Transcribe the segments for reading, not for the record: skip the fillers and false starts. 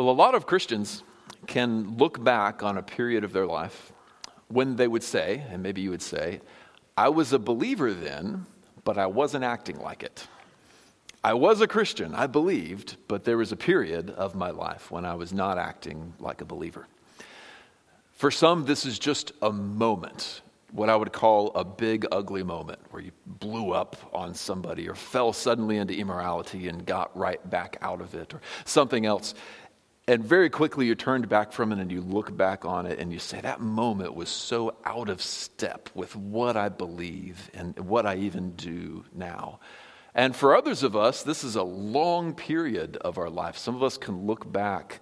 Well, a lot of Christians can look back on a period of their life when they would say, and maybe you would say, I was a believer then, but I wasn't acting like it. I was a Christian, I believed, but there was a period of my life when I was not acting like a believer. For some, this is just a moment, what I would call a big, ugly moment, where you blew up on somebody or fell suddenly into immorality and got right back out of it or something else. And very quickly you turned back from it and you look back on it and you say, that moment was so out of step with what I believe and what I even do now. And for others of us, this is a long period of our life. Some of us can look back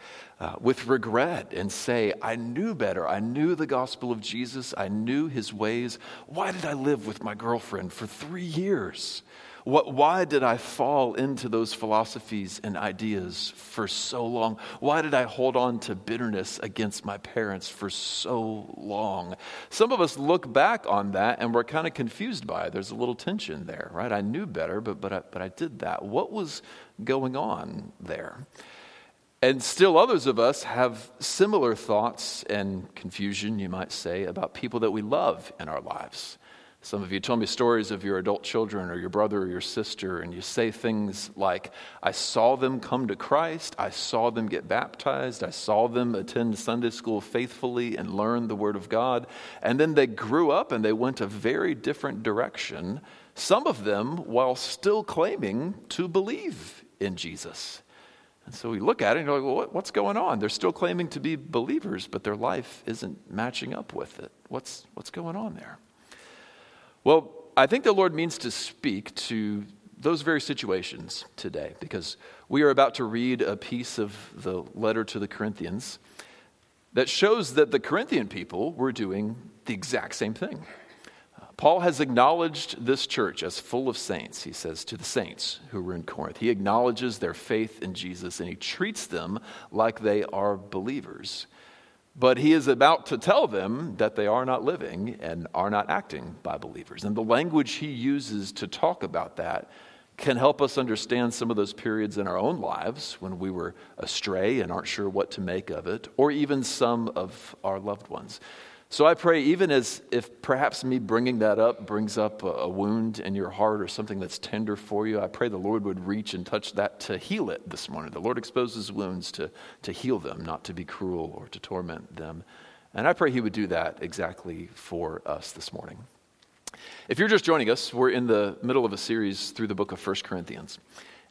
with regret and say, I knew better. I knew the gospel of Jesus. I knew his ways. Why did I live with my girlfriend for 3 years? Why did I fall into those philosophies and ideas for so long? Why did I hold on to bitterness against my parents for so long? Some of us look back on that and we're kind of confused by it. There's a little tension there, right? I knew better, but I did that. What was going on there? And still others of us have similar thoughts and confusion, you might say, about people that we love in our lives. Some of you tell me stories of your adult children or your brother or your sister, and you say things like, I saw them come to Christ, I saw them get baptized, I saw them attend Sunday school faithfully and learn the Word of God, and then they grew up and they went a very different direction, some of them while still claiming to believe in Jesus. And so we look at it and go, well, what's going on? They're still claiming to be believers, but their life isn't matching up with it. What's going on there? Well, I think the Lord means to speak to those very situations today, because we are about to read a piece of the letter to the Corinthians that shows that the Corinthian people were doing the exact same thing. Paul has acknowledged this church as full of saints, he says, to the saints who were in Corinth. He acknowledges their faith in Jesus, and he treats them like they are believers. But he is about to tell them that they are not living and are not acting by believers. And the language he uses to talk about that can help us understand some of those periods in our own lives when we were astray and aren't sure what to make of it, or even some of our loved ones. So I pray, even as if perhaps me bringing that up brings up a wound in your heart or something that's tender for you, I pray the Lord would reach and touch that to heal it this morning. The Lord exposes wounds to heal them, not to be cruel or to torment them. And I pray he would do that exactly for us this morning. If you're just joining us, we're in the middle of a series through the book of 1 Corinthians.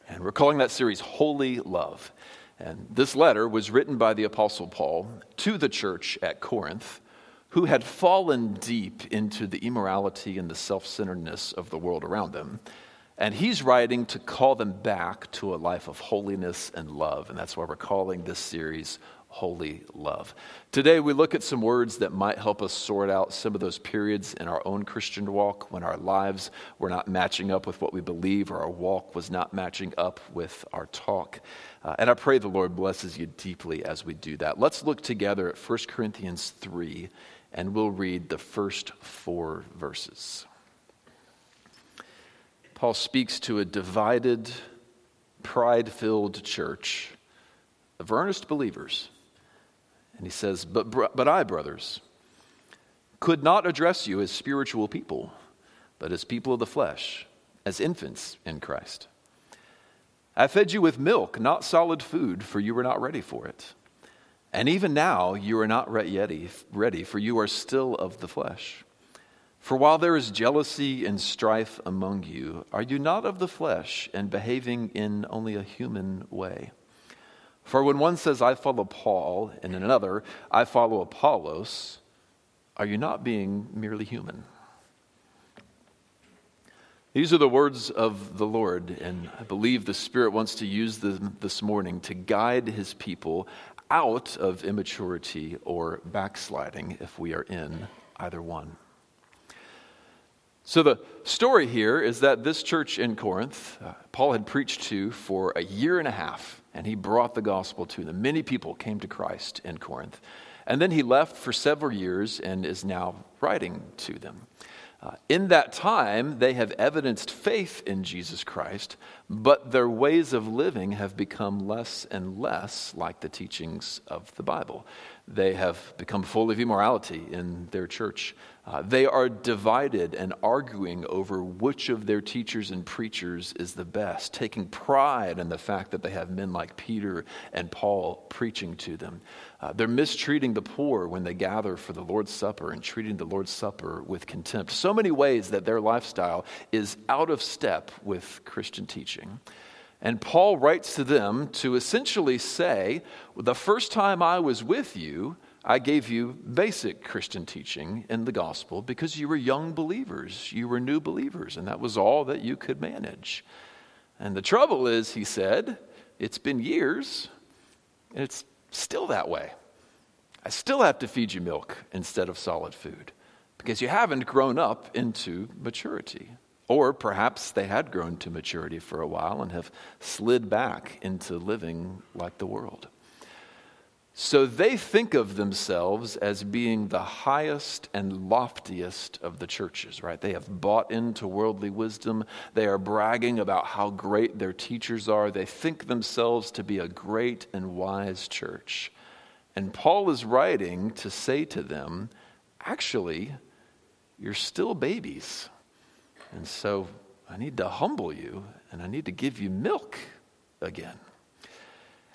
And we're calling that series Holy Love. And this letter was written by the Apostle Paul to the church at Corinth, who had fallen deep into the immorality and the self-centeredness of the world around them. And he's writing to call them back to a life of holiness and love. And that's why we're calling this series Holy Love. Today we look at some words that might help us sort out some of those periods in our own Christian walk when our lives were not matching up with what we believe, or our walk was not matching up with our talk. And I pray the Lord blesses you deeply as we do that. Let's look together at 1 Corinthians 3. And we'll read the first 4 verses. Paul speaks to a divided, pride-filled church of earnest believers. And he says, but I, brothers, could not address you as spiritual people, but as people of the flesh, as infants in Christ. I fed you with milk, not solid food, for you were not ready for it. And even now you are not ready, for you are still of the flesh. For while there is jealousy and strife among you, are you not of the flesh and behaving in only a human way? For when one says, I follow Paul, and another, I follow Apollos, are you not being merely human? These are the words of the Lord, and I believe the Spirit wants to use them this morning to guide his people out of immaturity or backsliding, if we are in either one. So the story here is that this church in Corinth, Paul had preached to for a year and a half, and he brought the gospel to them. Many people came to Christ in Corinth. And then he left for several years and is now writing to them. In that time, they have evidenced faith in Jesus Christ, but their ways of living have become less and less like the teachings of the Bible. They have become full of immorality in their church. They are divided and arguing over which of their teachers and preachers is the best, taking pride in the fact that they have men like Peter and Paul preaching to them. They're mistreating the poor when they gather for the Lord's Supper and treating the Lord's Supper with contempt. So many ways that their lifestyle is out of step with Christian teaching. And Paul writes to them to essentially say, the first time I was with you, I gave you basic Christian teaching in the gospel because you were young believers, you were new believers, and that was all that you could manage. And the trouble is, he said, it's been years, and it's still that way. I still have to feed you milk instead of solid food because you haven't grown up into maturity. Or perhaps they had grown to maturity for a while and have slid back into living like the world. So they think of themselves as being the highest and loftiest of the churches, right? They have bought into worldly wisdom. They are bragging about how great their teachers are. They think themselves to be a great and wise church. And Paul is writing to say to them, actually, you're still babies. And so I need to humble you, and I need to give you milk again.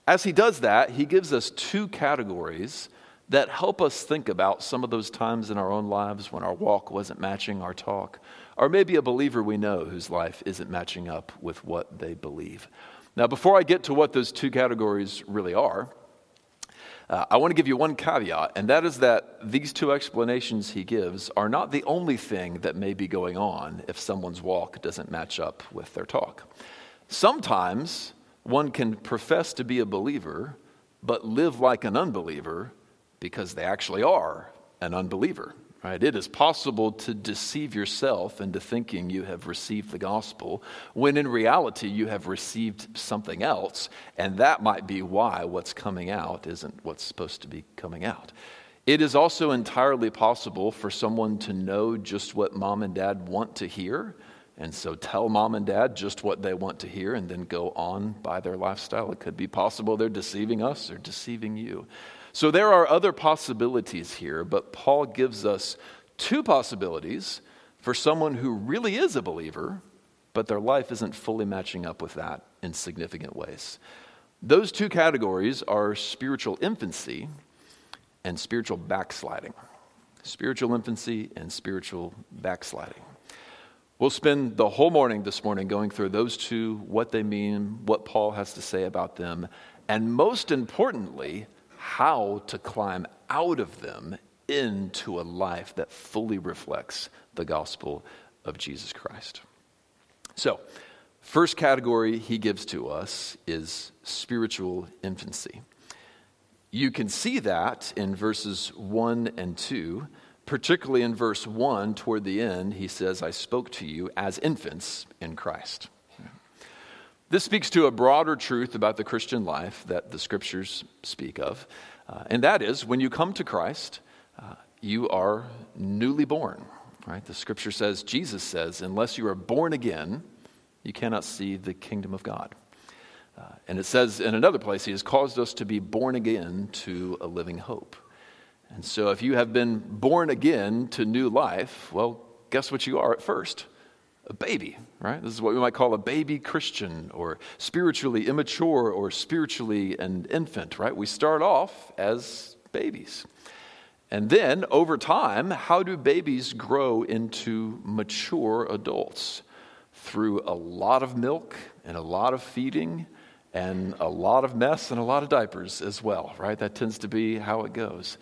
As he does that, he gives us two categories that help us think about some of those times in our own lives when our walk wasn't matching our talk, or maybe a believer we know whose life isn't matching up with what they believe. Now, before I get to what those two categories really are, I want to give you one caveat, and that is that these two explanations he gives are not the only thing that may be going on if someone's walk doesn't match up with their talk. Sometimes one can profess to be a believer, but live like an unbeliever because they actually are an unbeliever. Right? It is possible to deceive yourself into thinking you have received the gospel when in reality you have received something else, and that might be why what's coming out isn't what's supposed to be coming out. It is also entirely possible for someone to know just what mom and dad want to hear, and so tell mom and dad just what they want to hear and then go on by their lifestyle. It could be possible they're deceiving us or deceiving you. So there are other possibilities here, but Paul gives us two possibilities for someone who really is a believer, but their life isn't fully matching up with that in significant ways. Those two categories are spiritual infancy and spiritual backsliding. Spiritual infancy and spiritual backsliding. We'll spend the whole morning this morning going through those two, what they mean, what Paul has to say about them, and most importantly, how to climb out of them into a life that fully reflects the gospel of Jesus Christ. So, first category he gives to us is spiritual infancy. You can see that in verses 1 and 2, particularly in verse 1 toward the end, he says, I spoke to you as infants in Christ. This speaks to a broader truth about the Christian life that the scriptures speak of, and that is when you come to Christ, you are newly born, right? The scripture says, Jesus says, unless you are born again, you cannot see the kingdom of God. And it says in another place, he has caused us to be born again to a living hope. And so if you have been born again to new life, well, guess what you are at first? A baby, right? This is what we might call a baby Christian or spiritually immature or spiritually an infant, right? We start off as babies. And then over time, how do babies grow into mature adults? Through a lot of milk and a lot of feeding and a lot of mess and a lot of diapers as well, right? That tends to be how it goes.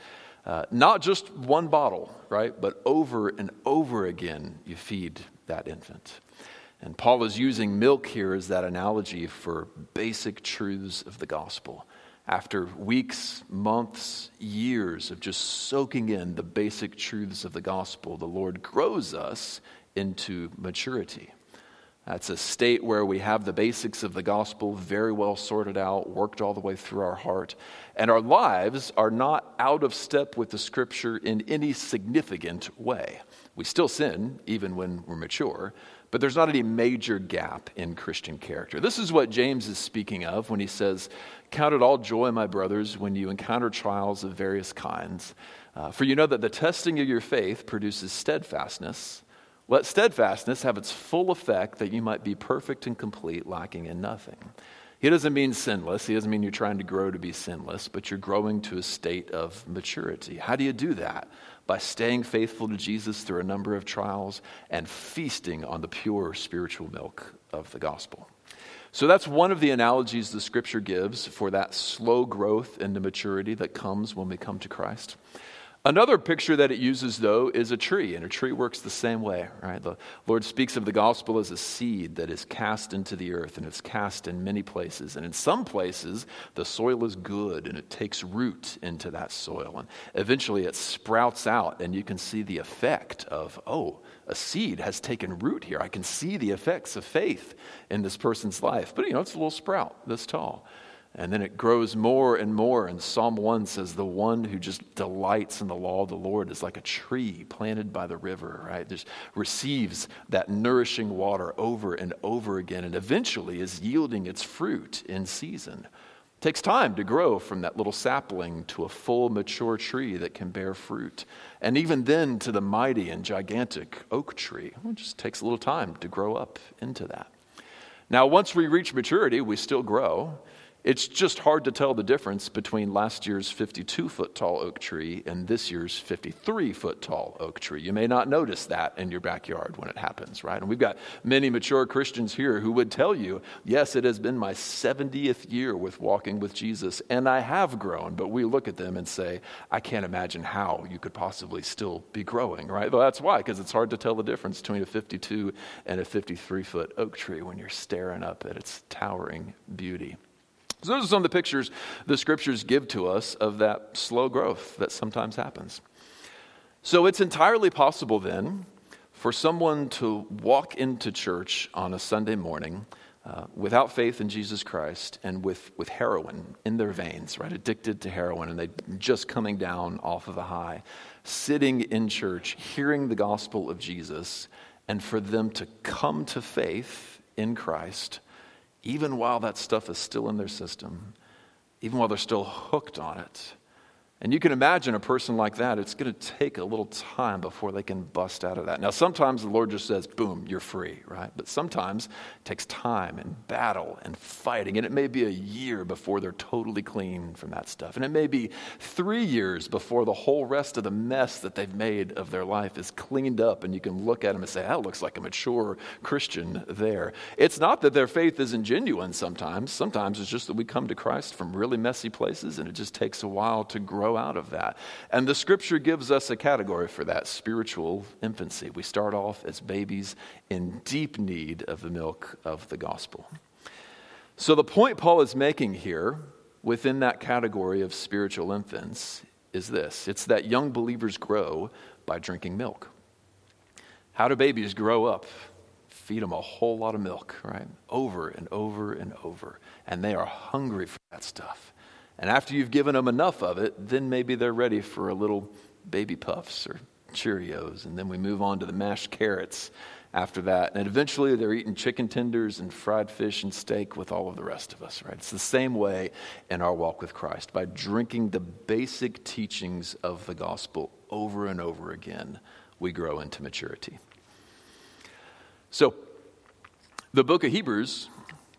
Not just one bottle, right? But over and over again, you feed that infant. And Paul is using milk here as that analogy for basic truths of the gospel. After weeks, months, years of just soaking in the basic truths of the gospel, the Lord grows us into maturity. That's a state where we have the basics of the gospel very well sorted out, worked all the way through our heart, and our lives are not out of step with the scripture in any significant way. We still sin, even when we're mature, but there's not any major gap in Christian character. This is what James is speaking of when he says, "Count it all joy, my brothers, when you encounter trials of various kinds, for you know that the testing of your faith produces steadfastness. Let steadfastness have its full effect, that you might be perfect and complete, lacking in nothing." He doesn't mean sinless. He doesn't mean you're trying to grow to be sinless, but you're growing to a state of maturity. How do you do that? By staying faithful to Jesus through a number of trials and feasting on the pure spiritual milk of the gospel. So that's one of the analogies the scripture gives for that slow growth into maturity that comes when we come to Christ. Another picture that it uses, though, is a tree, and a tree works the same way, right? The Lord speaks of the gospel as a seed that is cast into the earth, and it's cast in many places. And in some places, the soil is good, and it takes root into that soil. And eventually, it sprouts out, and you can see the effect of, oh, a seed has taken root here. I can see the effects of faith in this person's life. But, you know, it's a little sprout this tall. And then it grows more and more. And Psalm 1 says, the one who just delights in the law of the Lord is like a tree planted by the river, right? Just receives that nourishing water over and over again, and eventually is yielding its fruit in season. It takes time to grow from that little sapling to a full mature tree that can bear fruit. And even then to the mighty and gigantic oak tree. It just takes a little time to grow up into that. Now, once we reach maturity, we still grow. It's just hard to tell the difference between last year's 52-foot-tall oak tree and this year's 53-foot-tall oak tree. You may not notice that in your backyard when it happens, right? And we've got many mature Christians here who would tell you, yes, it has been my 70th year with walking with Jesus, and I have grown. But we look at them and say, I can't imagine how you could possibly still be growing, right? Well, that's why, because it's hard to tell the difference between a 52 and a 53-foot oak tree when you're staring up at its towering beauty. So those are some of the pictures the scriptures give to us of that slow growth that sometimes happens. So it's entirely possible then for someone to walk into church on a Sunday morning without faith in Jesus Christ and with heroin in their veins, right? Addicted to heroin, and they just coming down off of a high, sitting in church, hearing the gospel of Jesus, and for them to come to faith in Christ even while that stuff is still in their system, even while they're still hooked on it. And you can imagine a person like that, it's going to take a little time before they can bust out of that. Now, sometimes the Lord just says, boom, you're free, right? But sometimes it takes time and battle and fighting, and it may be a year before they're totally clean from that stuff. And it may be 3 years before the whole rest of the mess that they've made of their life is cleaned up, and you can look at them and say, that looks like a mature Christian there. It's not that their faith isn't genuine sometimes. Sometimes it's just that we come to Christ from really messy places, and it just takes a while to grow out of that. And the scripture gives us a category for that: spiritual infancy. We start off as babies in deep need of the milk of the gospel. So the point Paul is making here within that category of spiritual infants is this: it's that young believers grow by drinking milk. How do babies grow up? Feed them a whole lot of milk, right? Over and over and over. And they are hungry for that stuff. And after you've given them enough of it, then maybe they're ready for a little baby puffs or Cheerios. And then we move on to the mashed carrots after that. And eventually they're eating chicken tenders and fried fish and steak with all of the rest of us, right? It's the same way in our walk with Christ, by drinking the basic teachings of the gospel over and over again, we grow into maturity. So the book of Hebrews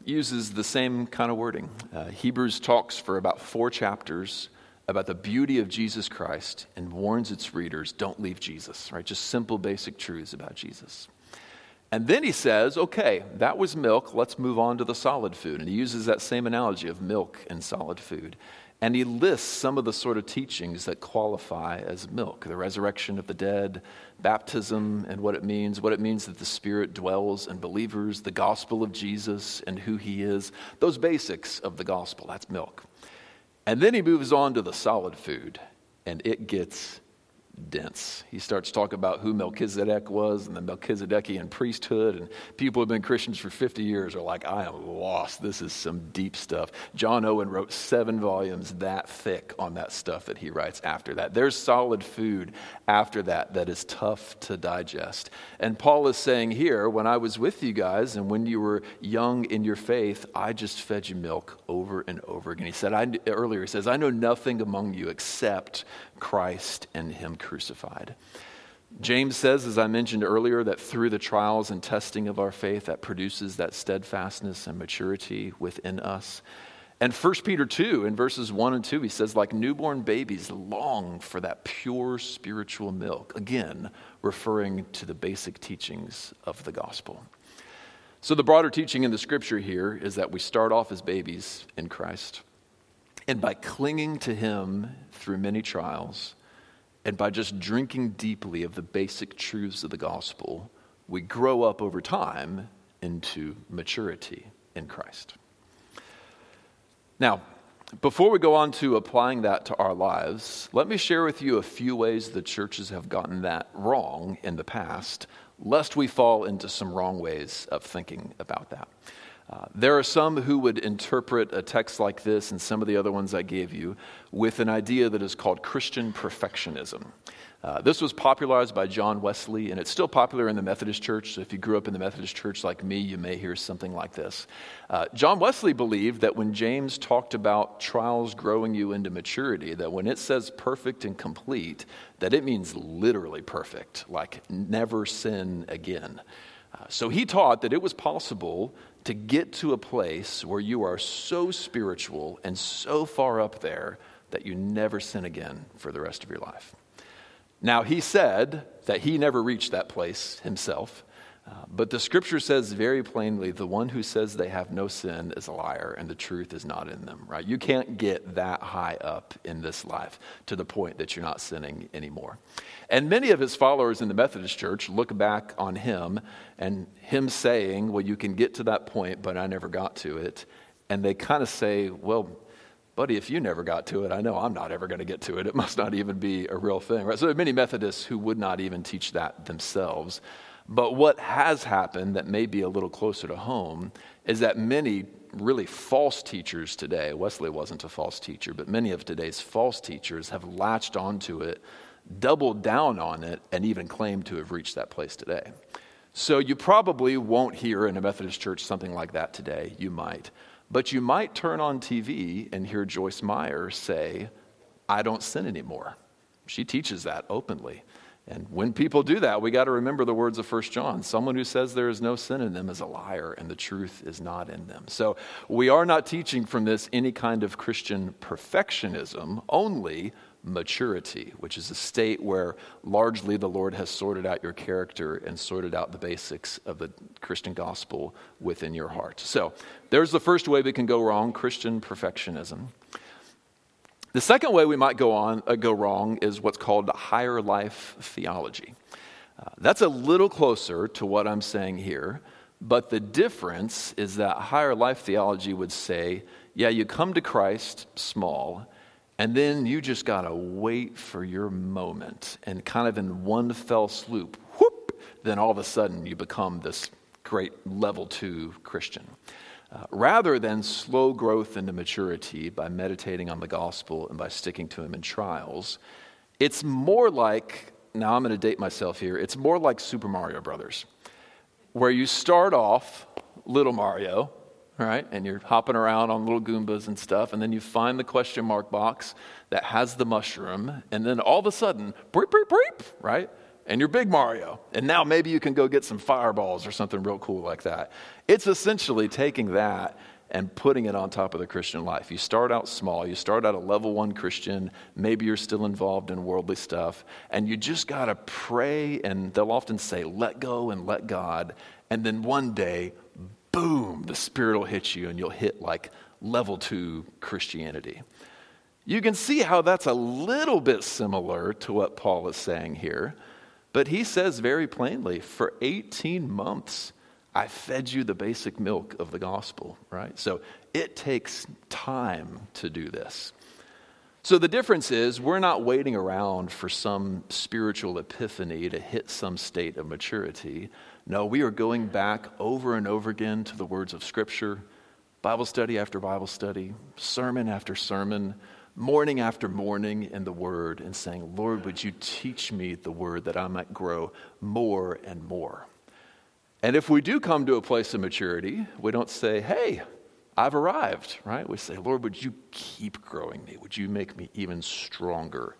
uses the same kind of wording. Hebrews talks for about 4 chapters about the beauty of Jesus Christ and warns its readers, don't leave Jesus, right? Just simple, basic truths about Jesus. And then he says, okay, that was milk. Let's move on to the solid food. And he uses that same analogy of milk and solid food. And he lists some of the sort of teachings that qualify as milk: the resurrection of the dead, baptism and what it means that the Spirit dwells in believers, the gospel of Jesus and who he is, those basics of the gospel. That's milk. And then he moves on to the solid food, and it gets dense. He starts talking about who Melchizedek was and the Melchizedekian priesthood, and people who have been Christians for 50 years are like, I am lost. This is some deep stuff. John Owen wrote 7 volumes that thick on that stuff that he writes after that. There's solid food after that that is tough to digest. And Paul is saying here, when I was with you guys and when you were young in your faith, I just fed you milk over and over again. He said, I know nothing among you except Christ and him crucified. James says, as I mentioned earlier, that through the trials and testing of our faith, that produces that steadfastness and maturity within us. And 1 Peter 2, in verses 1 and 2, he says, like newborn babies, long for that pure spiritual milk. Again, referring to the basic teachings of the gospel. So the broader teaching in the scripture here is that we start off as babies in Christ. And by clinging to him through many trials, and by just drinking deeply of the basic truths of the gospel, we grow up over time into maturity in Christ. Now, before we go on to applying that to our lives, let me share with you a few ways the churches have gotten that wrong in the past, lest we fall into some wrong ways of thinking about that. There are some who would interpret a text like this and some of the other ones I gave you with an idea that is called Christian perfectionism. This was popularized by John Wesley, and it's still popular in the Methodist Church. So if you grew up in the Methodist Church like me, you may hear something like this. John Wesley believed that when James talked about trials growing you into maturity, that when it says perfect and complete, that it means literally perfect, like never sin again. So he taught that it was possible to get to a place where you are so spiritual and so far up there that you never sin again for the rest of your life. Now, he said that he never reached that place himself, but the scripture says very plainly, the one who says they have no sin is a liar and the truth is not in them, right? You can't get that high up in this life to the point that you're not sinning anymore. And many of his followers in the Methodist Church look back on him and him saying, well, you can get to that point, but I never got to it. And they kind of say, well, buddy, if you never got to it, I know I'm not ever going to get to it. It must not even be a real thing, right? So there are many Methodists who would not even teach that themselves. But what has happened that may be a little closer to home is that many really false teachers today, Wesley wasn't a false teacher, but many of today's false teachers have latched onto it, doubled down on it, and even claimed to have reached that place today. So you probably won't hear in a Methodist church something like that today. You might. But you might turn on TV and hear Joyce Meyer say, I don't sin anymore. She teaches that openly. And when people do that, we got to remember the words of 1 John. Someone who says there is no sin in them is a liar, and the truth is not in them. So we are not teaching from this any kind of Christian perfectionism, only maturity, which is a state where largely the Lord has sorted out your character and sorted out the basics of the Christian gospel within your heart. So there's the first way we can go wrong, Christian perfectionism. The second way we might go wrong is what's called higher life theology. That's a little closer to what I'm saying here, but the difference is that higher life theology would say, yeah, you come to Christ small, and then you just got to wait for your moment, and kind of in one fell swoop, whoop, then all of a sudden you become this great level 2 Christian. Rather than slow growth into maturity by meditating on the gospel and by sticking to him in trials, it's more like, now I'm going to date myself here, it's more like Super Mario Brothers, where you start off little Mario, right, and you're hopping around on little Goombas and stuff, and then you find the question mark box that has the mushroom, and then all of a sudden, boop, boop, boop, right? And you're big Mario. And now maybe you can go get some fireballs or something real cool like that. It's essentially taking that and putting it on top of the Christian life. You start out small. You start out a level 1 Christian. Maybe you're still involved in worldly stuff. And you just got to pray. And they'll often say, let go and let God. And then one day, boom, the Spirit will hit you and you'll hit like level 2 Christianity. You can see how that's a little bit similar to what Paul is saying here. But he says very plainly, for 18 months, I fed you the basic milk of the gospel, right? So it takes time to do this. So the difference is we're not waiting around for some spiritual epiphany to hit some state of maturity. No, we are going back over and over again to the words of Scripture, Bible study after Bible study, sermon after sermon, morning after morning in the Word, and saying, Lord, would you teach me the Word that I might grow more and more? And if we do come to a place of maturity, we don't say, hey, I've arrived, right? We say, Lord, would you keep growing me? Would you make me even stronger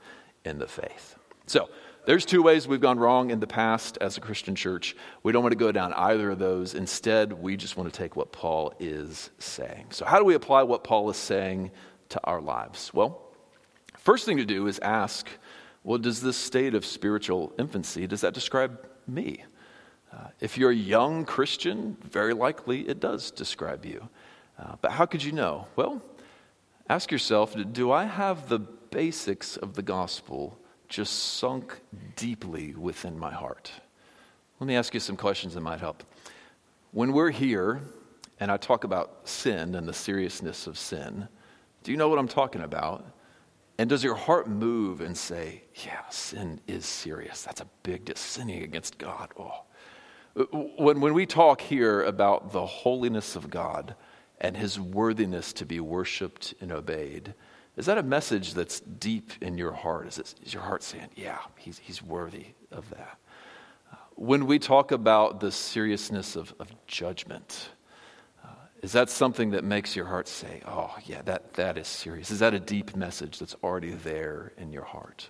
in the faith? So there's two ways we've gone wrong in the past as a Christian church. We don't want to go down either of those. Instead, we just want to take what Paul is saying. So how do we apply what Paul is saying to our lives? Well, first thing to do is ask, well, does this state of spiritual infancy, does that describe me? If you're a young Christian, very likely it does describe you. But how could you know? Well, ask yourself, do I have the basics of the gospel just sunk deeply within my heart? Let me ask you some questions that might help. When we're here and I talk about sin and the seriousness of sin, do you know what I'm talking about? And does your heart move and say, yeah, sin is serious. That's a big deal. Sinning against God. Oh. When we talk here about the holiness of God and his worthiness to be worshiped and obeyed, is that a message that's deep in your heart? Is your heart saying, yeah, he's worthy of that? When we talk about the seriousness of judgment, is that something that makes your heart say, oh, yeah, that is serious? Is that a deep message that's already there in your heart?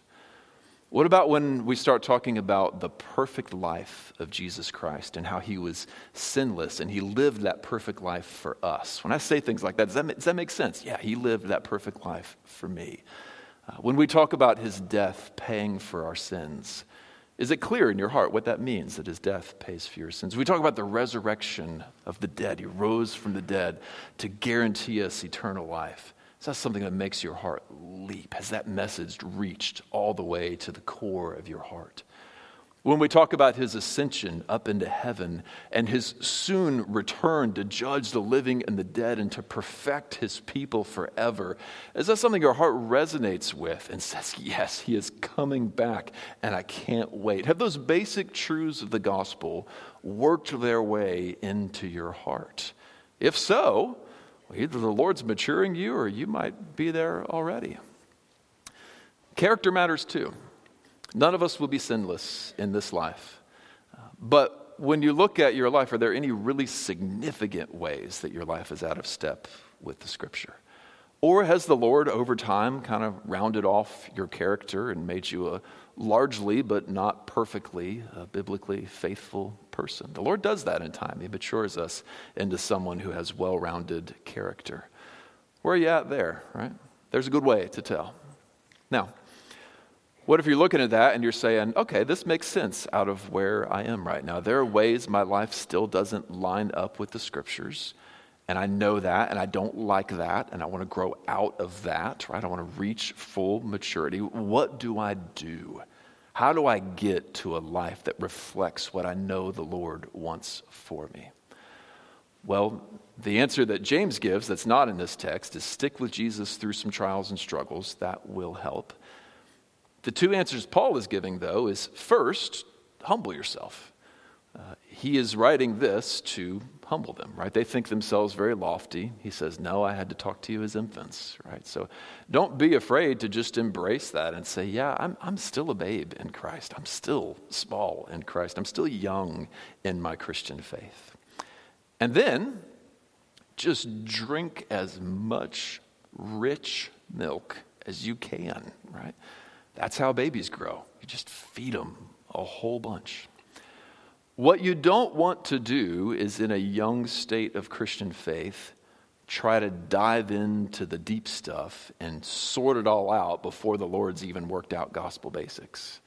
What about when we start talking about the perfect life of Jesus Christ and how he was sinless and he lived that perfect life for us? When I say things like that, does that make sense? Yeah, he lived that perfect life for me. When we talk about his death paying for our sins, is it clear in your heart what that means, that his death pays for your sins? We talk about the resurrection of the dead. He rose from the dead to guarantee us eternal life. Is that something that makes your heart leap? Has that message reached all the way to the core of your heart? When we talk about his ascension up into heaven and his soon return to judge the living and the dead and to perfect his people forever, is that something your heart resonates with and says, yes, he is coming back and I can't wait? Have those basic truths of the gospel worked their way into your heart? If so, either the Lord's maturing you or you might be there already. Character matters too. None of us will be sinless in this life. But when you look at your life, are there any really significant ways that your life is out of step with the Scripture? Or has the Lord over time kind of rounded off your character and made you a largely but not perfectly a biblically faithful person? The Lord does that in time. He matures us into someone who has well-rounded character. Where are you at there, right? There's a good way to tell. Now, what if you're looking at that and you're saying, okay, this makes sense out of where I am right now. There are ways my life still doesn't line up with the Scriptures. And I know that, and I don't like that, and I want to grow out of that, right? I want to reach full maturity. What do I do? How do I get to a life that reflects what I know the Lord wants for me? Well, the answer that James gives that's not in this text is stick with Jesus through some trials and struggles. That will help. The two answers Paul is giving, though, is first, humble yourself. He is writing this to humble them, right? They think themselves very lofty. He says, no, I had to talk to you as infants, right? So don't be afraid to just embrace that and say, yeah, I'm still a babe in Christ. I'm still small in Christ. I'm still young in my Christian faith. And then just drink as much rich milk as you can, right? That's how babies grow. You just feed them a whole bunch. What you don't want to do is, in a young state of Christian faith, try to dive into the deep stuff and sort it all out before the Lord's even worked out gospel basics.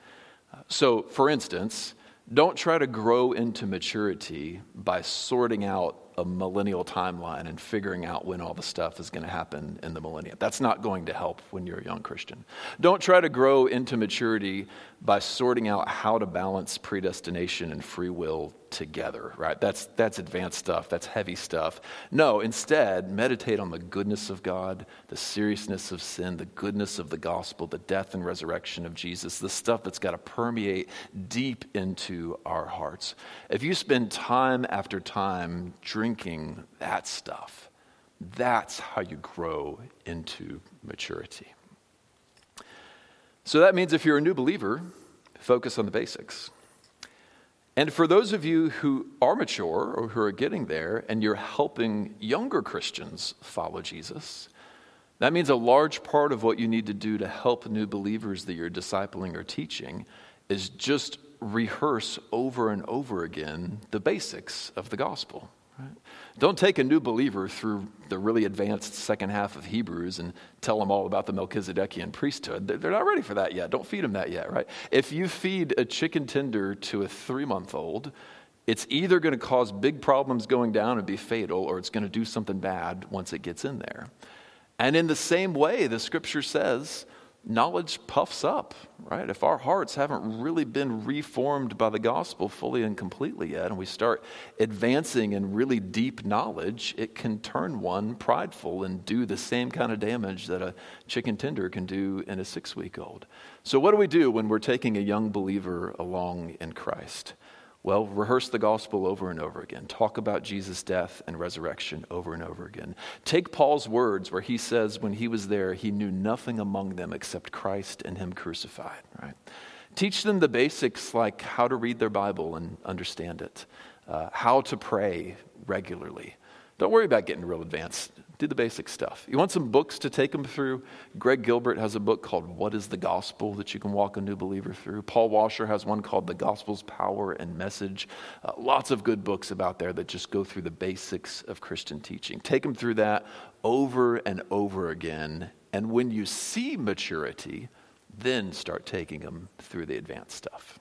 So, for instance, don't try to grow into maturity by sorting out a millennial timeline and figuring out when all the stuff is going to happen in the millennium. That's not going to help when you're a young Christian. Don't try to grow into maturity by sorting out how to balance predestination and free will together, right? That's advanced stuff. That's heavy stuff. No, instead, meditate on the goodness of God, the seriousness of sin, the goodness of the gospel, the death and resurrection of Jesus, the stuff that's got to permeate deep into our hearts. If you spend time after time drinking that stuff, that's how you grow into maturity. So that means if you're a new believer, focus on the basics. And for those of you who are mature or who are getting there and you're helping younger Christians follow Jesus, that means a large part of what you need to do to help new believers that you're discipling or teaching is just rehearse over and over again the basics of the gospel. Right? Don't take a new believer through the really advanced second half of Hebrews and tell them all about the Melchizedekian priesthood. They're not ready for that yet. Don't feed them that yet, right? If you feed a chicken tender to a 3-month-old, it's either going to cause big problems going down and be fatal, or it's going to do something bad once it gets in there. And in the same way, the scripture says, knowledge puffs up, right? If our hearts haven't really been reformed by the gospel fully and completely yet, and we start advancing in really deep knowledge, it can turn one prideful and do the same kind of damage that a chicken tender can do in a 6-week-old. So what do we do when we're taking a young believer along in Christ? Well, rehearse the gospel over and over again. Talk about Jesus' death and resurrection over and over again. Take Paul's words where he says when he was there, he knew nothing among them except Christ and him crucified, right? Teach them the basics like how to read their Bible and understand it, how to pray regularly. Don't worry about getting real advanced. Do the basic stuff. You want some books to take them through? Greg Gilbert has a book called What is the Gospel that you can walk a new believer through. Paul Washer has one called The Gospel's Power and Message. Lots of good books out there that just go through the basics of Christian teaching. Take them through that over and over again. And when you see maturity, then start taking them through the advanced stuff.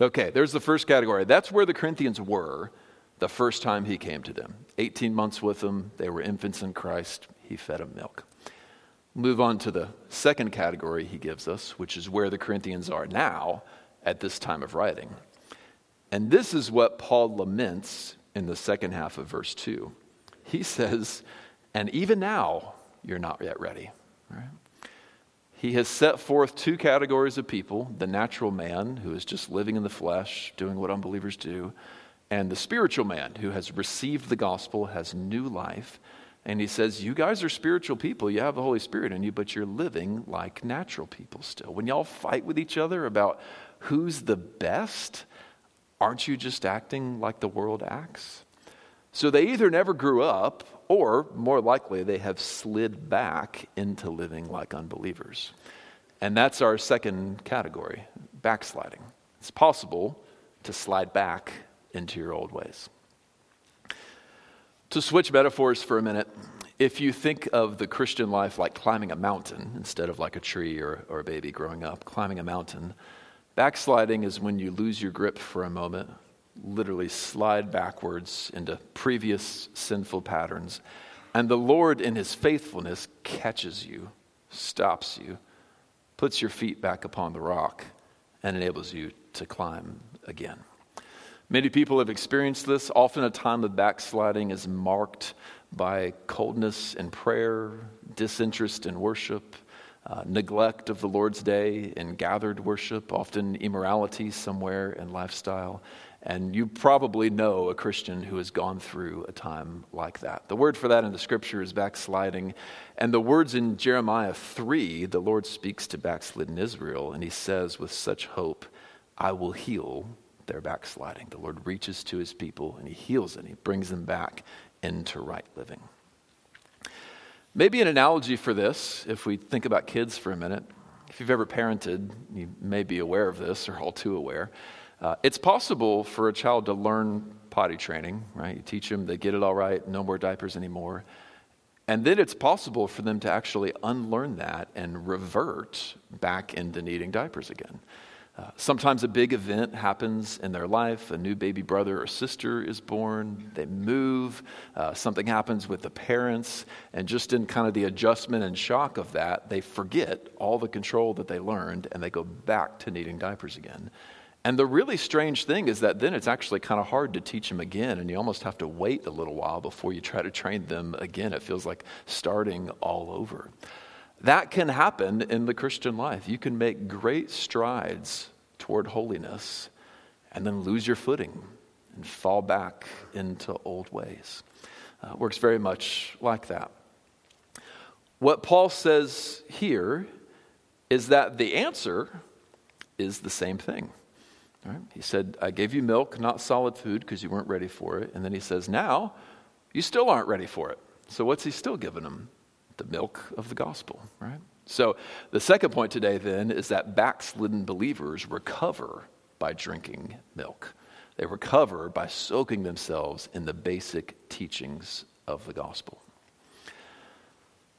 Okay, there's the first category. That's where the Corinthians were the first time he came to them. 18 months with them, they were infants in Christ, he fed them milk. Move on to the second category he gives us, which is where the Corinthians are now at this time of writing. And this is what Paul laments in the second half of verse 2. He says, and even now you're not yet ready. Right? He has set forth two categories of people, the natural man who is just living in the flesh, doing what unbelievers do, and the spiritual man who has received the gospel, has new life. And he says, you guys are spiritual people. You have the Holy Spirit in you, but you're living like natural people still. When y'all fight with each other about who's the best, aren't you just acting like the world acts? So they either never grew up, or more likely they have slid back into living like unbelievers. And that's our second category, backsliding. It's possible to slide back into your old ways. To switch metaphors for a minute, if you think of the Christian life like climbing a mountain instead of like a tree or a baby growing up, climbing a mountain, backsliding is when you lose your grip for a moment, literally slide backwards into previous sinful patterns, and the Lord in his faithfulness catches you, stops you, puts your feet back upon the rock, and enables you to climb again. Many people have experienced this. Often a time of backsliding is marked by coldness in prayer, disinterest in worship, neglect of the Lord's day in gathered worship, often immorality somewhere in lifestyle. And you probably know a Christian who has gone through a time like that. The word for that in the scripture is backsliding. And the words in Jeremiah 3, the Lord speaks to backslidden Israel, and he says, with such hope, I will heal their backsliding. The Lord reaches to his people and he heals and he brings them back into right living. Maybe an analogy for this, if we think about kids for a minute, if you've ever parented, you may be aware of this or all too aware. It's possible for a child to learn potty training, right? You teach them, they get it all right, no more diapers anymore. And then it's possible for them to actually unlearn that and revert back into needing diapers again. Sometimes a big event happens in their life. A new baby brother or sister is born. They move. Something happens with the parents. And just in kind of the adjustment and shock of that, they forget all the control that they learned, and they go back to needing diapers again. And the really strange thing is that then it's actually kind of hard to teach them again, and you almost have to wait a little while before you try to train them again. It feels like starting all over. That can happen in the Christian life. You can make great strides toward holiness and then lose your footing and fall back into old ways. Works very much like that. What Paul says here is that the answer is the same thing. All right? He said, I gave you milk, not solid food, because you weren't ready for it. And then he says, now, you still aren't ready for it. So what's he still giving them? The milk of the gospel, right? So the second point today then is that backslidden believers recover by drinking milk. They recover by soaking themselves in the basic teachings of the gospel.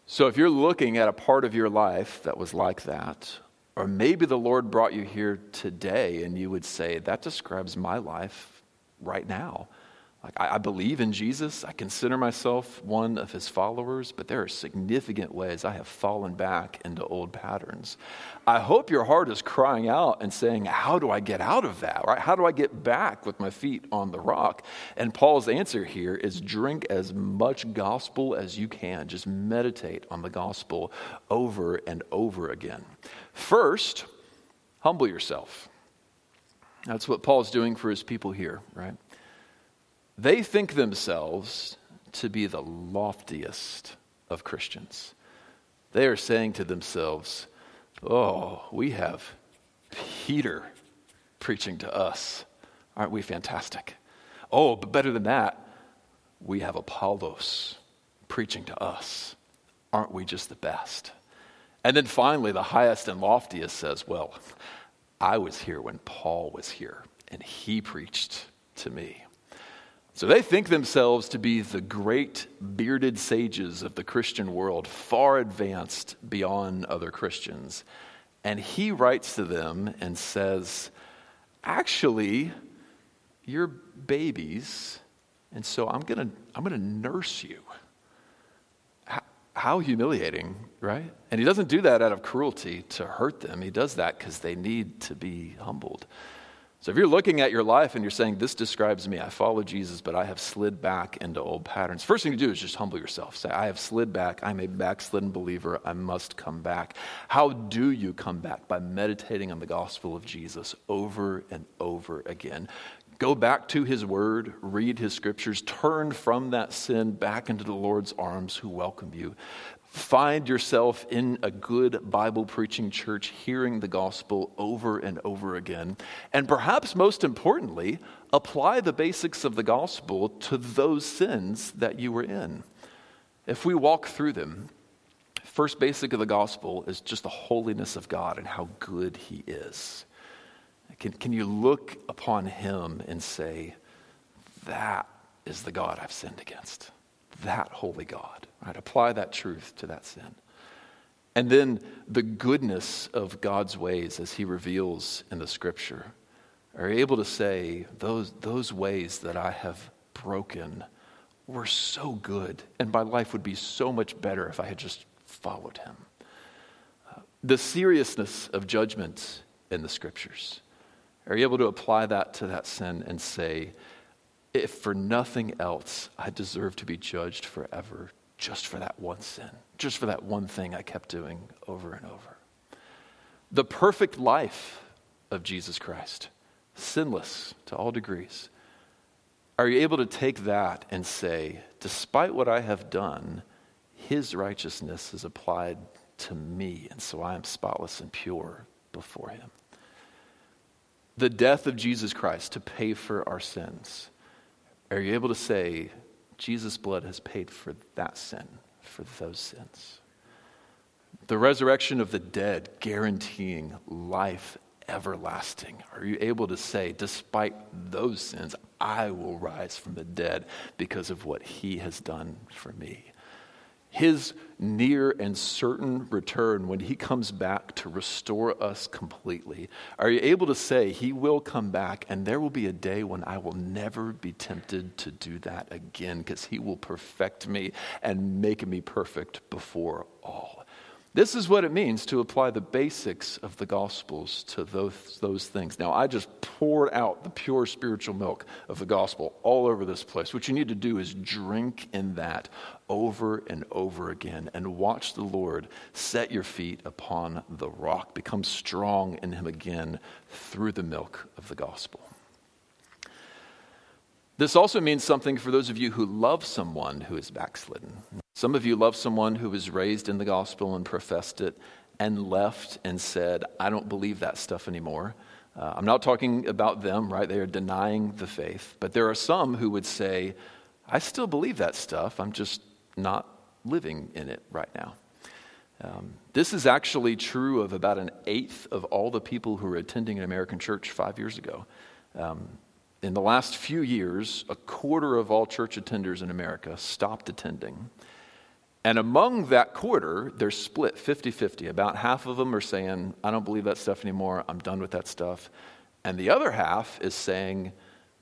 So if you're looking at a part of your life that was like that, or maybe the Lord brought you here today and you would say, that describes my life right now. Like, I believe in Jesus. I consider myself one of his followers, but there are significant ways I have fallen back into old patterns. I hope your heart is crying out and saying, how do I get out of that? Right? How do I get back with my feet on the rock? And Paul's answer here is drink as much gospel as you can. Just meditate on the gospel over and over again. First, humble yourself. That's what Paul's doing for his people here, right? They think themselves to be the loftiest of Christians. They are saying to themselves, oh, we have Peter preaching to us. Aren't we fantastic? Oh, but better than that, we have Apollos preaching to us. Aren't we just the best? And then finally, the highest and loftiest says, well, I was here when Paul was here, and he preached to me. So they think themselves to be the great bearded sages of the Christian world, far advanced beyond other Christians. And he writes to them and says, actually, you're babies, and so I'm gonna nurse you. How humiliating, right? And he doesn't do that out of cruelty to hurt them. He does that because they need to be humbled. So if you're looking at your life and you're saying, this describes me, I follow Jesus, but I have slid back into old patterns. First thing to do is just humble yourself. Say, I have slid back. I'm a backslidden believer. I must come back. How do you come back? By meditating on the gospel of Jesus over and over again. Go back to his word, read his scriptures, turn from that sin back into the Lord's arms who welcome you. Find yourself in a good Bible preaching church, hearing the gospel over and over again. And perhaps most importantly, apply the basics of the gospel to those sins that you were in. If we walk through them, first basic of the gospel is just the holiness of God and how good he is. Can you look upon him and say, that is the God I've sinned against? That holy God, right? Apply that truth to that sin. And then the goodness of God's ways as he reveals in the scripture, are able to say those ways that I have broken were so good, and my life would be so much better if I had just followed him. The seriousness of judgment in the scriptures, are able to apply that to that sin and say, if for nothing else, I deserve to be judged forever just for that one sin, just for that one thing I kept doing over and over. The perfect life of Jesus Christ, sinless to all degrees. Are you able to take that and say, despite what I have done, his righteousness is applied to me, and so I am spotless and pure before him. The death of Jesus Christ to pay for our sins. Are you able to say, Jesus' blood has paid for that sin, for those sins? The resurrection of the dead guaranteeing life everlasting. Are you able to say, despite those sins, I will rise from the dead because of what he has done for me? His near and certain return when he comes back to restore us completely. Are you able to say he will come back and there will be a day when I will never be tempted to do that again because he will perfect me and make me perfect before all? This is what it means to apply the basics of the Gospels to those things. Now, I just poured out the pure spiritual milk of the Gospel all over this place. What you need to do is drink in that over and over again and watch the Lord set your feet upon the rock. Become strong in Him again through the milk of the Gospel. This also means something for those of you who love someone who is backslidden. Some of you love someone who was raised in the gospel and professed it and left and said, I don't believe that stuff anymore. I'm not talking about them, right? They are denying the faith. But there are some who would say, I still believe that stuff. I'm just not living in it right now. This is actually true of about an eighth of all the people who were attending an American church 5 years ago. In the last few years, a quarter of all church attenders in America stopped attending. And among that quarter, they're split 50-50. About half of them are saying, I don't believe that stuff anymore. I'm done with that stuff. And the other half is saying,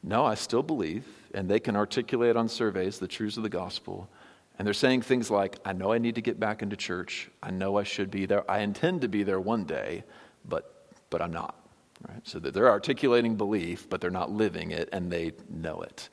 no, I still believe. And they can articulate on surveys the truths of the gospel. And they're saying things like, I know I need to get back into church. I know I should be there. I intend to be there one day, but I'm not. Right? So that they're articulating belief, but they're not living it, and they know it.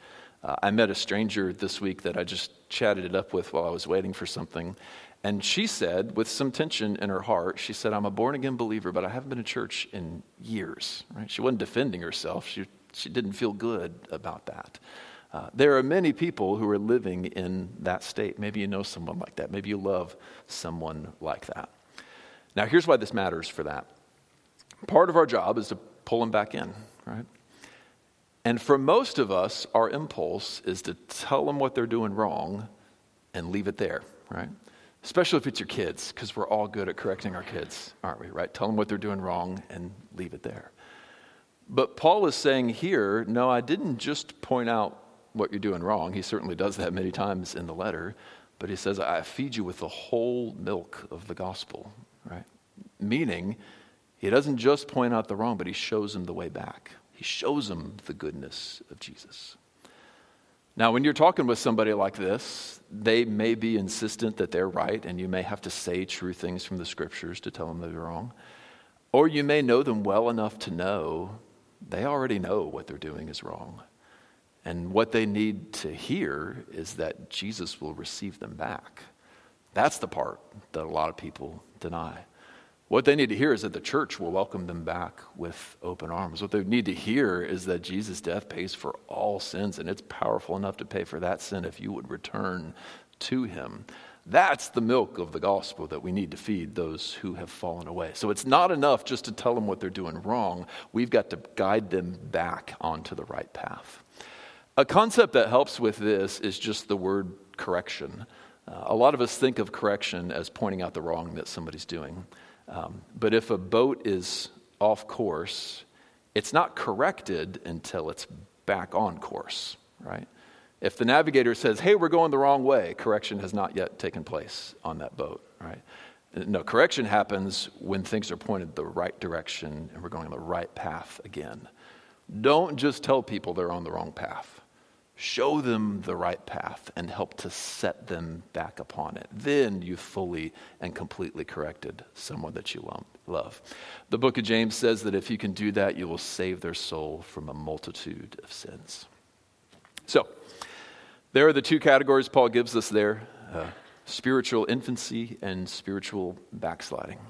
I met a stranger this week that I just chatted it up with while I was waiting for something. And she said, with some tension in her heart, she said, I'm a born-again believer, but I haven't been to church in years. Right? She wasn't defending herself. She didn't feel good about that. There are many people who are living in that state. Maybe you know someone like that. Maybe you love someone like that. Now, here's why this matters for that. Part of our job is to pull them back in, right? And for most of us, our impulse is to tell them what they're doing wrong and leave it there, right? Especially if it's your kids, because we're all good at correcting our kids, aren't we, right? Tell them what they're doing wrong and leave it there. But Paul is saying here, no, I didn't just point out what you're doing wrong. He certainly does that many times in the letter. But he says, I feed you with the whole milk of the gospel, right? Meaning, he doesn't just point out the wrong, but he shows him the way back. He shows him the goodness of Jesus. Now, when you're talking with somebody like this, they may be insistent that they're right, and you may have to say true things from the scriptures to tell them they're wrong. Or you may know them well enough to know they already know what they're doing is wrong. And what they need to hear is that Jesus will receive them back. That's the part that a lot of people deny. What they need to hear is that the church will welcome them back with open arms. What they need to hear is that Jesus' death pays for all sins, and it's powerful enough to pay for that sin if you would return to him. That's the milk of the gospel that we need to feed those who have fallen away. So it's not enough just to tell them what they're doing wrong. We've got to guide them back onto the right path. A concept that helps with this is just the word correction. A lot of us think of correction as pointing out the wrong that somebody's doing. But if a boat is off course, it's not corrected until it's back on course, right? If the navigator says, hey, we're going the wrong way, correction has not yet taken place on that boat, right? No, correction happens when things are pointed the right direction and we're going on the right path again. Don't just tell people they're on the wrong path. Show them the right path and help to set them back upon it. Then you fully and completely corrected someone that you love. The book of James says that if you can do that, you will save their soul from a multitude of sins. So, there are the two categories Paul gives us there, spiritual infancy and spiritual backsliding.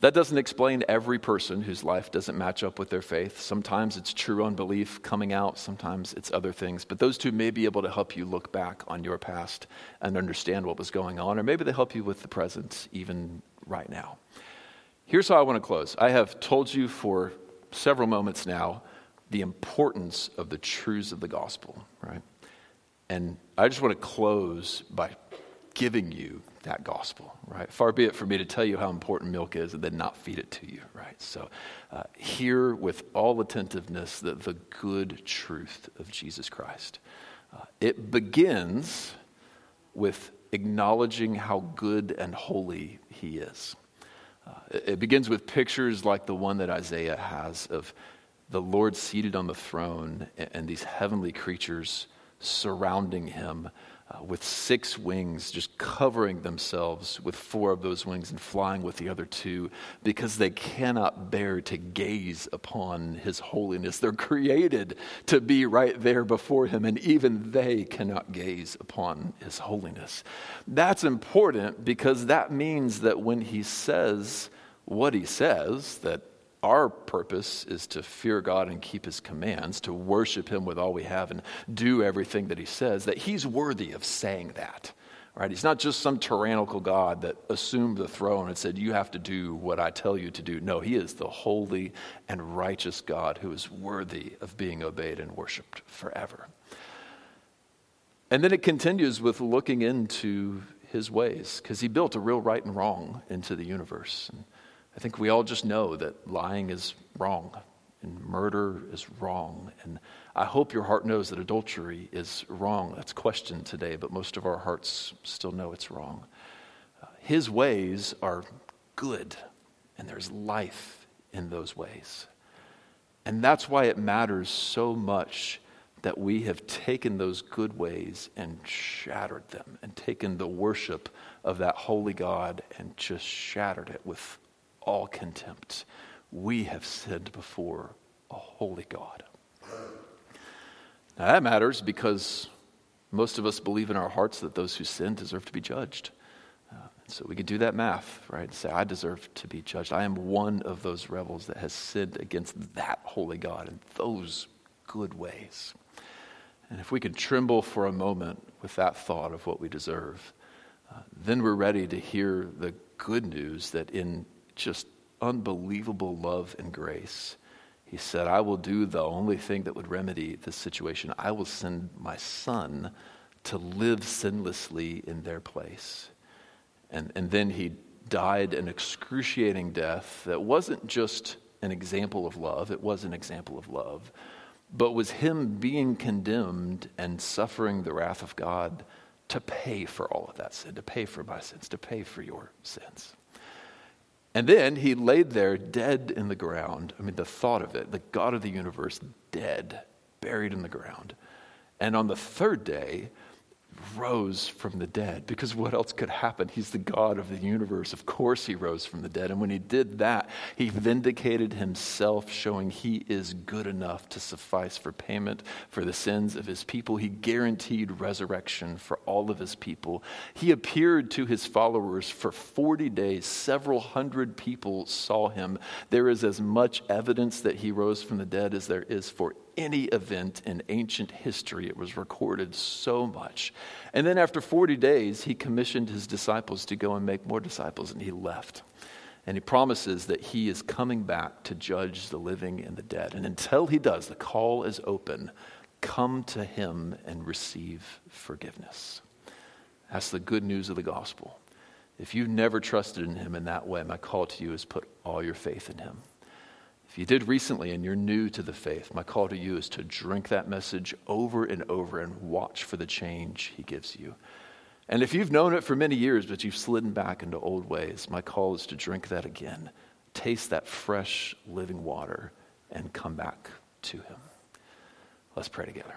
That doesn't explain every person whose life doesn't match up with their faith. Sometimes it's true unbelief coming out. Sometimes it's other things. But those two may be able to help you look back on your past and understand what was going on. Or maybe they help you with the present, even right now. Here's how I want to close. I have told you for several moments now the importance of the truths of the gospel, right? And I just want to close by giving you that gospel, right? Far be it for me to tell you how important milk is and then not feed it to you, right? So hear with all attentiveness the good truth of Jesus Christ. It begins with acknowledging how good and holy he is. It begins with pictures like the one that Isaiah has of the Lord seated on the throne and these heavenly creatures surrounding him, with 6 wings, just covering themselves with 4 of those wings and flying with the other 2, because they cannot bear to gaze upon his holiness. They're created to be right there before him, and even they cannot gaze upon his holiness. That's important because that means that when he says what he says, that our purpose is to fear God and keep his commands, to worship him with all we have and do everything that he says, that he's worthy of saying that, right? He's not just some tyrannical God that assumed the throne and said, you have to do what I tell you to do. No, he is the holy and righteous God who is worthy of being obeyed and worshiped forever. And then it continues with looking into his ways, because he built a real right and wrong into the universe. And I think we all just know that lying is wrong and murder is wrong. And I hope your heart knows that adultery is wrong. That's questioned today, but most of our hearts still know it's wrong. His ways are good, and there's life in those ways. And that's why it matters so much that we have taken those good ways and shattered them, and taken the worship of that holy God and just shattered it with all contempt. We have sinned before a holy God. Now that matters because most of us believe in our hearts that those who sin deserve to be judged. So we can do that math, right? Say, I deserve to be judged. I am one of those rebels that has sinned against that holy God in those good ways. And if we can tremble for a moment with that thought of what we deserve, then we're ready to hear the good news that in just unbelievable love and grace, he said, I will do the only thing that would remedy this situation. I will send my son to live sinlessly in their place. And then he died an excruciating death that wasn't just an example of love. It was an example of love, but was him being condemned and suffering the wrath of God to pay for all of that sin, to pay for my sins, to pay for your sins. And then he laid there dead in the ground. I mean, the thought of it, the God of the universe dead, buried in the ground. And on the 3rd day, rose from the dead, because what else could happen? He's the God of the universe. Of course he rose from the dead. And when he did that, he vindicated himself, showing he is good enough to suffice for payment for the sins of his people. He guaranteed resurrection for all of his people. He appeared to his followers for 40 days. Several hundred people saw him. There is as much evidence that he rose from the dead as there is for any event in ancient history. It was recorded so much. And then after 40 days, he commissioned his disciples to go and make more disciples, and he left. And he promises that he is coming back to judge the living and the dead. And until he does, the call is open. Come to him and receive forgiveness. That's the good news of the gospel. If you've never trusted in him in that way, my call to you is put all your faith in him. If you did recently and you're new to the faith, my call to you is to drink that message over and over and watch for the change he gives you. And if you've known it for many years, but you've slid back into old ways, my call is to drink that again. Taste that fresh living water and come back to him. Let's pray together.